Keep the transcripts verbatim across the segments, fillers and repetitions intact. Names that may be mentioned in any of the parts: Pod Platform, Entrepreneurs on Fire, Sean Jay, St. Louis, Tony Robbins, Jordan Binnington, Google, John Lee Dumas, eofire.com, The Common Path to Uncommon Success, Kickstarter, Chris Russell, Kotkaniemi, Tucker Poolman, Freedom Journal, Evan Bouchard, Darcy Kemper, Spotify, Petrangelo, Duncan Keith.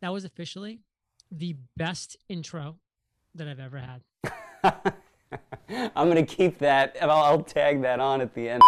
That was officially the best intro that I've ever had. I'm going to keep that. I'll, I'll tag that on at the end.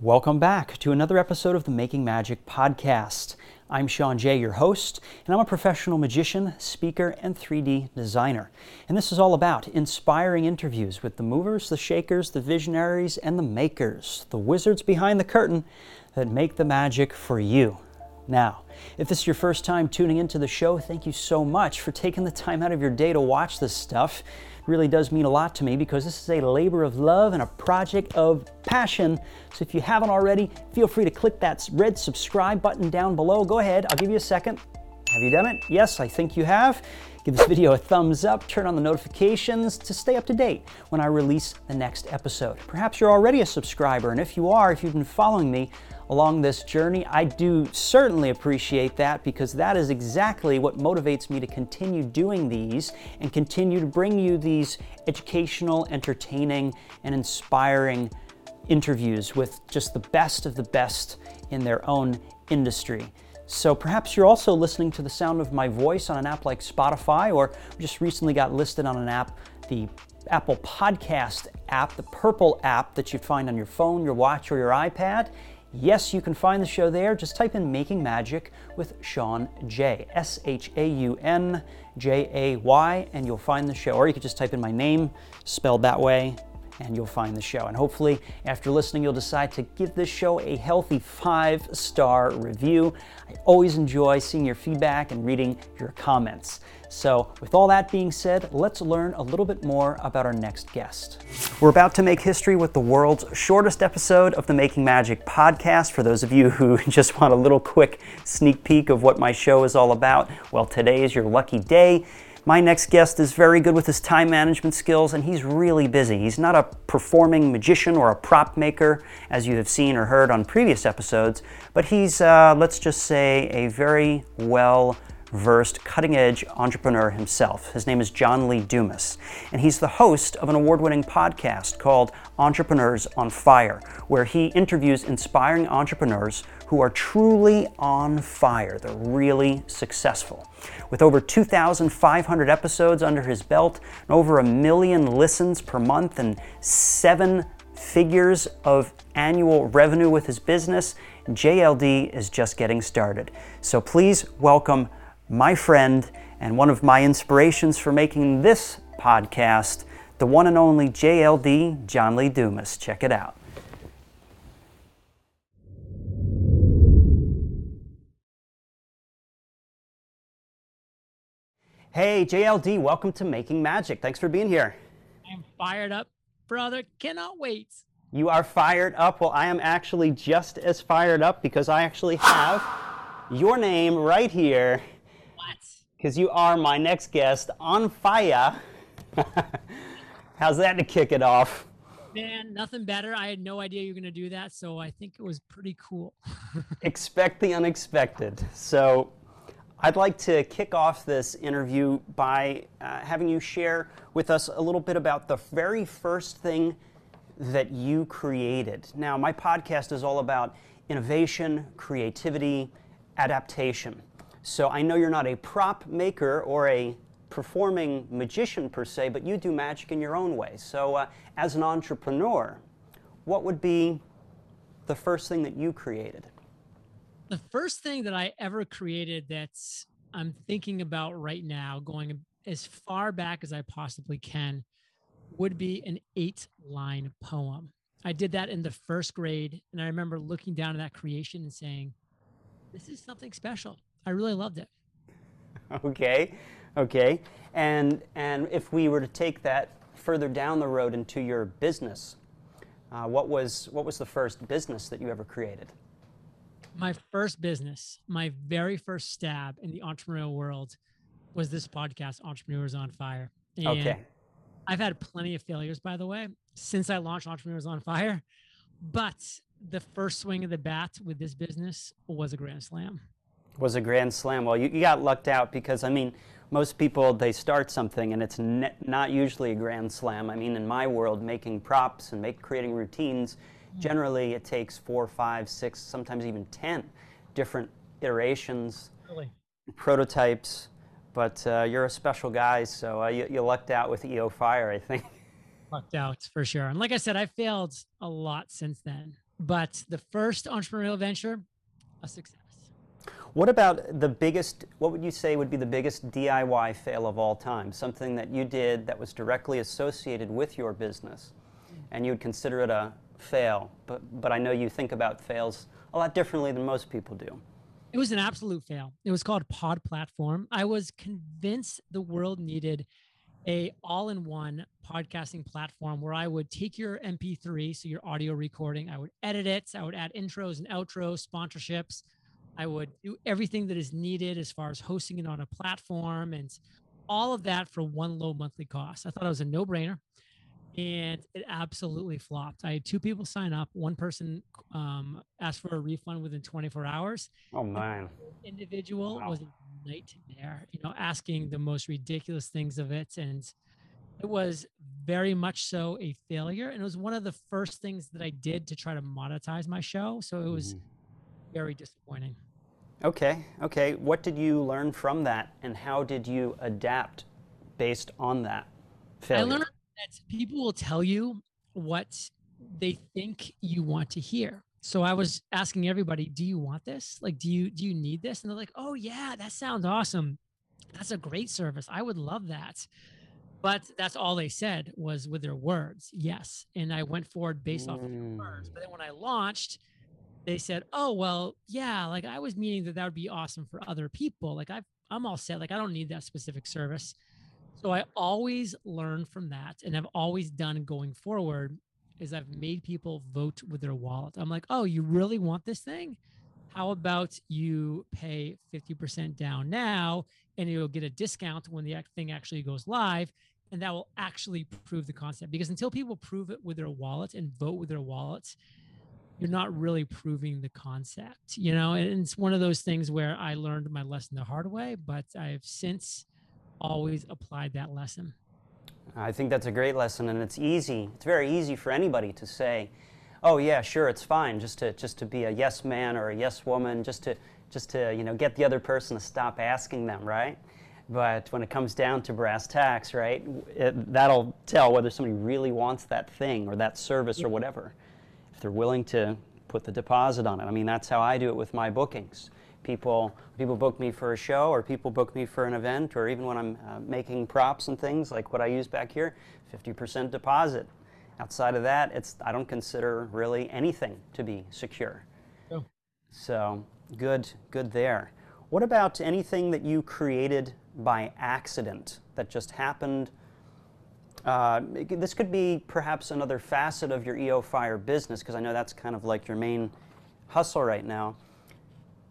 Welcome back to another episode of the Making Magic podcast. I'm Sean Jay, your host, and I'm a professional magician, speaker, and three D designer. And this is all about inspiring interviews with the movers, the shakers, the visionaries, and the makers, the wizards behind the curtain that make the magic for you. Now, if this is your first time tuning into the show, thank you so much for taking the time out of your day to watch this stuff. Really does mean a lot to me because this is a labor of love and a project of passion. So if you haven't already, feel free to click that red subscribe button down below. Go ahead, I'll give you a second. Have you done it? Yes, I think you have. Give this video a thumbs up, turn on the notifications to stay up to date when I release the next episode. Perhaps you're already a subscriber, and if you are, if you've been following me along this journey, I do certainly appreciate that, because that is exactly what motivates me to continue doing these and continue to bring you these educational, entertaining, and inspiring interviews with just the best of the best in their own industry. So perhaps you're also listening to the sound of my voice on an app like Spotify, or just recently got listed on an app, the Apple Podcast app, the purple app that you find on your phone, your watch, or your iPad. Yes, you can find the show there. Just type in Making Magic with Sean Jay, S H A U N J A Y, and you'll find the show. Or you could just type in my name, spelled that way, and you'll find the show. And hopefully, after listening, you'll decide to give this show a healthy five-star review. I always enjoy seeing your feedback and reading your comments. So with all that being said, let's learn a little bit more about our next guest. We're about to make history with the world's shortest episode of the Making Magic podcast. For those of you who just want a little quick sneak peek of what my show is all about, well, today is your lucky day. My next guest is very good with his time management skills, and he's really busy. He's not a performing magician or a prop maker, as you have seen or heard on previous episodes, but he's, uh, let's just say, a very well-versed, cutting-edge entrepreneur himself. His name is John Lee Dumas, and he's the host of an award-winning podcast called Entrepreneurs on Fire, where he interviews inspiring entrepreneurs who are truly on fire. They're really successful. With over two thousand five hundred episodes under his belt, and over a million listens per month, and seven figures of annual revenue with his business, J L D is just getting started. So please welcome my friend and one of my inspirations for making this podcast, the one and only J L D, John Lee Dumas. Check it out. Hey, J L D, welcome to Making Magic. Thanks for being here. I'm fired up, brother. Cannot wait. You are fired up. Well, I am actually just as fired up, because I actually have your name right here. What? Because you are my next guest on fire. How's that to kick it off? Man, nothing better. I had no idea you were going to do that, so I think it was pretty cool. Expect the unexpected. So I'd like to kick off this interview by uh, having you share with us a little bit about the very first thing that you created. Now, my podcast is all about innovation, creativity, adaptation. So I know you're not a prop maker or a performing magician per se, but you do magic in your own way. So uh, as an entrepreneur, what would be the first thing that you created? The first thing that I ever created that I'm thinking about right now, going as far back as I possibly can, would be an eight-line poem. I did that in the first grade, and I remember looking down at that creation and saying, this is something special. I really loved it. Okay, okay. And, and if we were to take that further down the road into your business, uh, what was, what was the first business that you ever created? My first business, my very first stab in the entrepreneurial world was this podcast, Entrepreneurs on Fire. And okay. I've had plenty of failures, by the way, since I launched Entrepreneurs on Fire, but the first swing of the bat with this business was a grand slam. was a grand slam. Well, you, you got lucked out because, I mean, most people, they start something and it's ne not usually a grand slam. I mean, in my world, making props and make, creating routines, generally it takes four, five, six, sometimes even ten different iterations, really? prototypes. But uh, you're a special guy, so uh, you, you lucked out with E O Fire, I think. Lucked out for sure. And like I said, I failed a lot since then. But the first entrepreneurial venture, a success. What about the biggest, what would you say would be the biggest D I Y fail of all time? Something that you did that was directly associated with your business, and you would consider it a fail. But, but I know you think about fails a lot differently than most people do. It was an absolute fail. It was called Pod Platform. I was convinced the world needed a all-in-one podcasting platform where I would take your M P three, so your audio recording, I would edit it, I would add intros and outros, sponsorships. I would do everything that is needed as far as hosting it on a platform and all of that for one low monthly cost. I thought it was a no-brainer, and it absolutely flopped. I had two people sign up. One person um, asked for a refund within twenty-four hours. Oh, man. The individual wow. was a nightmare, you know, asking the most ridiculous things of it. And it was very much so a failure. And it was one of the first things that I did to try to monetize my show. So it was mm-hmm. very disappointing. Okay. Okay. What did you learn from that? And how did you adapt based on that failure? I learned people will tell you what they think you want to hear. So I was asking everybody, do you want this? Like, do you, do you need this? And they're like, oh yeah, that sounds awesome. That's a great service. I would love that. But that's all they said was with their words. Yes. And I went forward based mm. off of their words. But then when I launched, they said, oh, well, yeah, like I was meaning that that would be awesome for other people. Like I've, I'm all set. Like I don't need that specific service. So I always learn from that, and I've always done going forward is I've made people vote with their wallet. I'm like, oh, you really want this thing? How about you pay fifty percent down now and you'll get a discount when the thing actually goes live, and that will actually prove the concept. Because until people prove it with their wallet and vote with their wallets, you're not really proving the concept, you know? And it's one of those things where I learned my lesson the hard way, but I've since always applied that lesson. I think that's a great lesson, and it's easy. It's very easy for anybody to say, "Oh yeah, sure, it's fine." Just to just to be a yes man or a yes woman, just to just to you know get the other person to stop asking them, right? But when it comes down to brass tacks, right, it, that'll tell whether somebody really wants that thing or that service yeah. or whatever. If they're willing to put the deposit on it. I mean, that's how I do it with my bookings. People, people book me for a show, or people book me for an event, or even when I'm uh, making props and things like what I use back here, fifty percent deposit. Outside of that, it's I don't consider really anything to be secure. Oh. So good, good there. What about anything that you created by accident that just happened? Uh, this could be perhaps another facet of your E O Fire business, because I know that's kind of like your main hustle right now.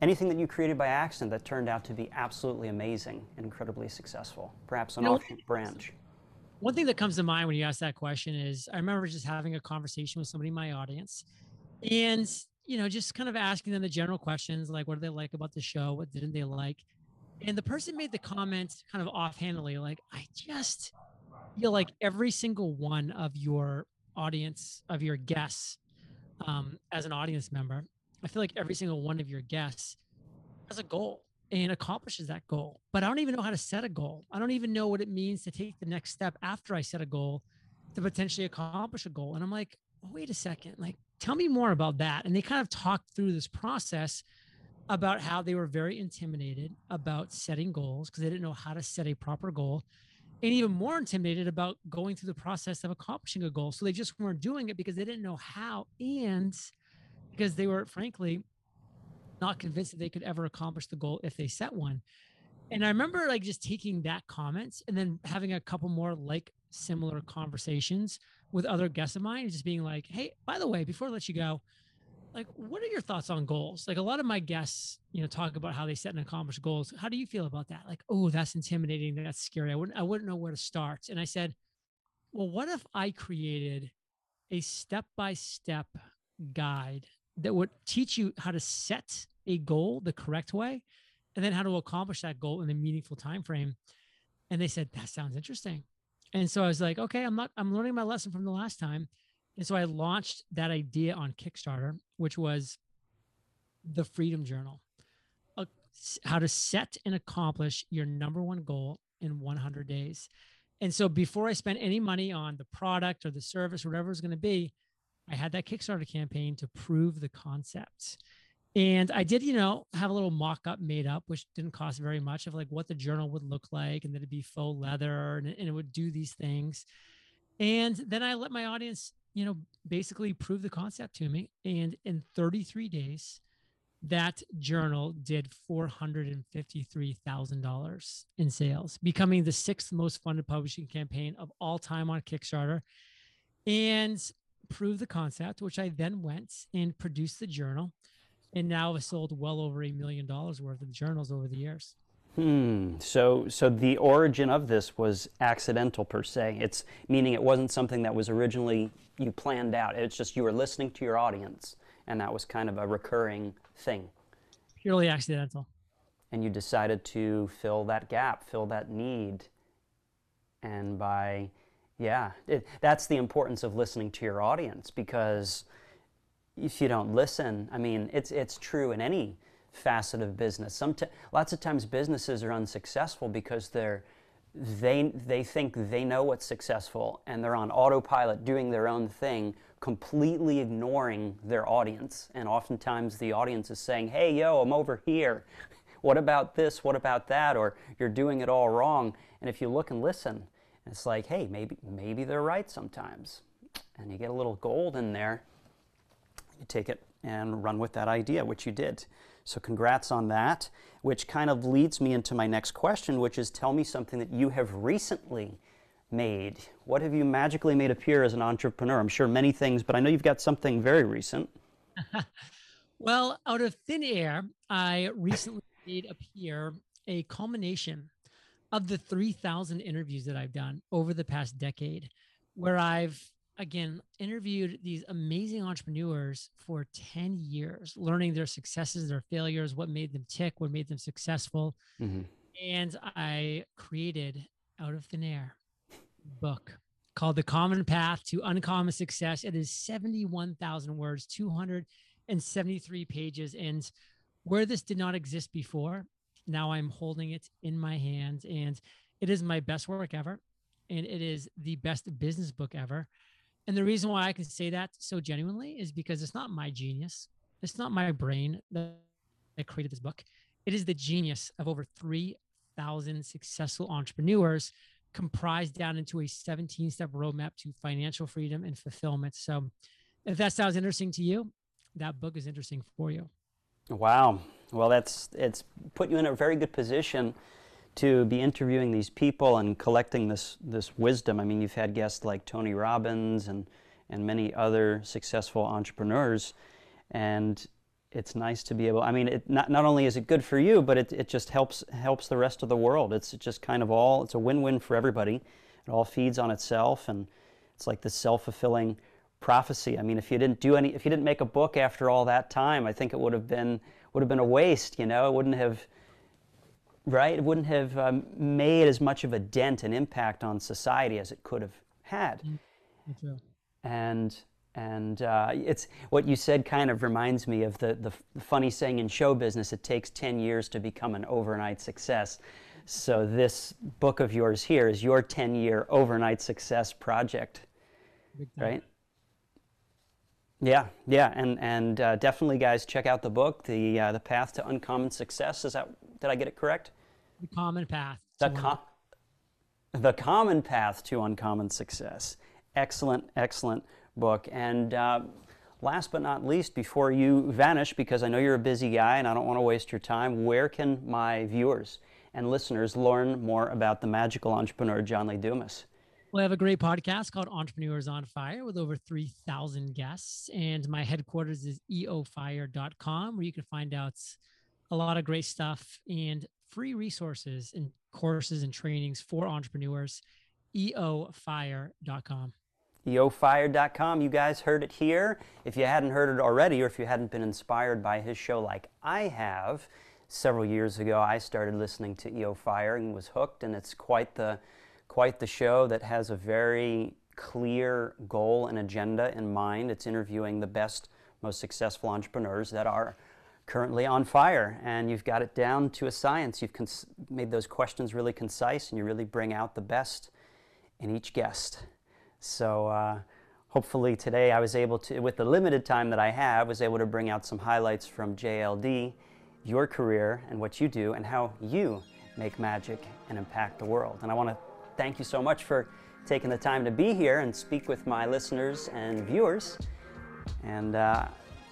Anything that you created by accident that turned out to be absolutely amazing and incredibly successful, perhaps an off branch. One thing that comes to mind when you ask that question is, I remember just having a conversation with somebody in my audience and, you know, just kind of asking them the general questions, like what do they like about the show? What didn't they like? And the person made the comment kind of offhandedly, like, I just feel like every single one of your audience, of your guests um, as an audience member, I feel like every single one of your guests has a goal and accomplishes that goal, but I don't even know how to set a goal. I don't even know what it means to take the next step after I set a goal to potentially accomplish a goal. And I'm like, wait a second, like, tell me more about that. And they kind of talked through this process about how they were very intimidated about setting goals because they didn't know how to set a proper goal, and even more intimidated about going through the process of accomplishing a goal. So they just weren't doing it because they didn't know how, and because they were, frankly, not convinced that they could ever accomplish the goal if they set one. And I remember like just taking that comment and then having a couple more like similar conversations with other guests of mine, and just being like, hey, by the way, before I let you go, like, what are your thoughts on goals? Like a lot of my guests, you know, talk about how they set and accomplish goals. How do you feel about that? Like, oh, that's intimidating. That's scary. I wouldn't, I wouldn't know where to start. And I said, well, what if I created a step-by-step guide that would teach you how to set a goal the correct way and then how to accomplish that goal in a meaningful time frame. And they said, that sounds interesting. And so I was like, okay, I'm not, I'm learning my lesson from the last time. And so I launched that idea on Kickstarter, which was the Freedom Journal, uh, how to set and accomplish your number one goal in one hundred days. And so before I spent any money on the product or the service, whatever it was going to be, I had that Kickstarter campaign to prove the concept. And I did, you know, have a little mock-up made up, which didn't cost very much, of like what the journal would look like, and that it'd be faux leather, and, and it would do these things. And then I let my audience, you know, basically prove the concept to me. And in thirty-three days, that journal did four hundred fifty-three thousand dollars in sales, becoming the sixth most funded publishing campaign of all time on Kickstarter. And proved the concept, which I then went and produced the journal. And now I've sold well over a million dollars worth of journals over the years. Hmm. So, so the origin of this was accidental per se. It's meaning it wasn't something that was originally you planned out. It's just you were listening to your audience, and that was kind of a recurring thing. Purely accidental. And you decided to fill that gap, fill that need, and by, yeah, it, that's the importance of listening to your audience, because if you don't listen, I mean, it's it's true in any facet of business. Some t- lots of times businesses are unsuccessful because they're they they think they know what's successful, and they're on autopilot doing their own thing, completely ignoring their audience. And oftentimes the audience is saying, "Hey, yo, I'm over here. What about this? What about that?" Or "You're doing it all wrong." And if you look and listen, it's like, "Hey, maybe maybe they're right sometimes." And you get a little gold in there. You take it and run with that idea, which you did. So congrats on that, which kind of leads me into my next question, which is, tell me something that you have recently made. What have you magically made appear as an entrepreneur? I'm sure many things, but I know you've got something very recent. Well, out of thin air, I recently made appear a culmination of the three thousand interviews that I've done over the past decade, where I've again, interviewed these amazing entrepreneurs for ten years, learning their successes, their failures, what made them tick, what made them successful. Mm-hmm. And I created, out of thin air, a book called The Common Path to Uncommon Success. It is seventy-one thousand words, two hundred seventy-three pages. And where this did not exist before, now I'm holding it in my hands. And it is my best work ever. And it is the best business book ever. And the reason why I can say that so genuinely is because it's not my genius. It's not my brain that created this book. It is the genius of over three thousand successful entrepreneurs, comprised down into a seventeen-step roadmap to financial freedom and fulfillment. So if that sounds interesting to you, that book is interesting for you. Wow. Well, that's it's put you in a very good position to be interviewing these people and collecting this this wisdom. I mean, you've had guests like Tony Robbins and and many other successful entrepreneurs, and it's nice to be able, I mean, it not, not only is it good for you, but it, it just helps helps the rest of the world. It's just kind of all, it's a win-win for everybody. It all feeds on itself, and it's like this self-fulfilling prophecy. I mean, if you didn't do any, if you didn't make a book after all that time, I think it would have been would have been a waste, you know? It wouldn't have Right, it wouldn't have um, made as much of a dent and impact on society as it could have had. Mm-hmm. And and uh, it's what you said kind of reminds me of the, the the funny saying in show business: it takes ten years to become an overnight success. So this book of yours here is your ten-year overnight success project, right? Yeah, yeah, and and uh, definitely, guys, check out the book, the uh, the Path to Uncommon Success. Is that did I get it correct? The Common Path. The com- the Common Path to Uncommon Success. Excellent, excellent book. And uh, last but not least, before you vanish, because I know you're a busy guy and I don't want to waste your time, where can my viewers and listeners learn more about the magical entrepreneur John Lee Dumas? Well, I have a great podcast called Entrepreneurs on Fire with over three thousand guests. And my headquarters is e o fire dot com, where you can find out a lot of great stuff and free resources and courses and trainings for entrepreneurs, e o fire dot com. e o fire dot com. You guys heard it here. If you hadn't heard it already, or if you hadn't been inspired by his show like I have, several years ago, I started listening to E O Fire and was hooked, and it's quite the quite the show that has a very clear goal and agenda in mind. It's interviewing the best, most successful entrepreneurs that are currently on fire, and you've got it down to a science. You've cons- made those questions really concise, and you really bring out the best in each guest. So uh, hopefully today I was able to, with the limited time that I have, was able to bring out some highlights from J L D, your career and what you do and how you make magic and impact the world. And I want to thank you so much for taking the time to be here and speak with my listeners and viewers. And uh,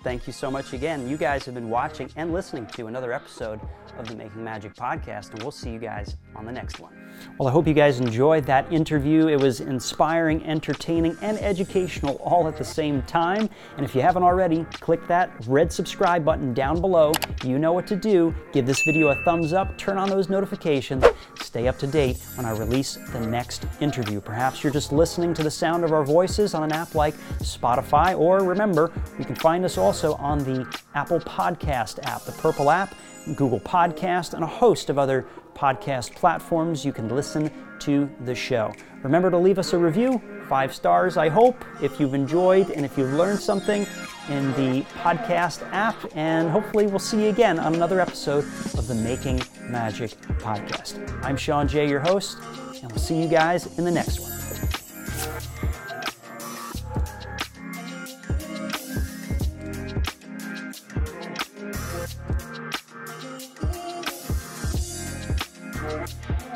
thank you so much again. You guys have been watching and listening to another episode of the Making Magic Podcast, and we'll see you guys on the next one. Well, I hope you guys enjoyed that interview. It was inspiring, entertaining, and educational all at the same time. And if you haven't already, click that red subscribe button down below. You know what to do. Give this video a thumbs up, turn on those notifications, stay up to date when I release the next interview. Perhaps you're just listening to the sound of our voices on an app like Spotify, or remember, you can find us also on the Apple Podcast app, the purple app, Google Podcast, and a host of other podcast platforms. You can listen to the show. Remember to leave us a review, five stars, I hope, if you've enjoyed and if you've learned something in the podcast app. And hopefully we'll see you again on another episode of the Making Magic Podcast. I'm Sean Jay, your host, and we'll see you guys in the next one. All right.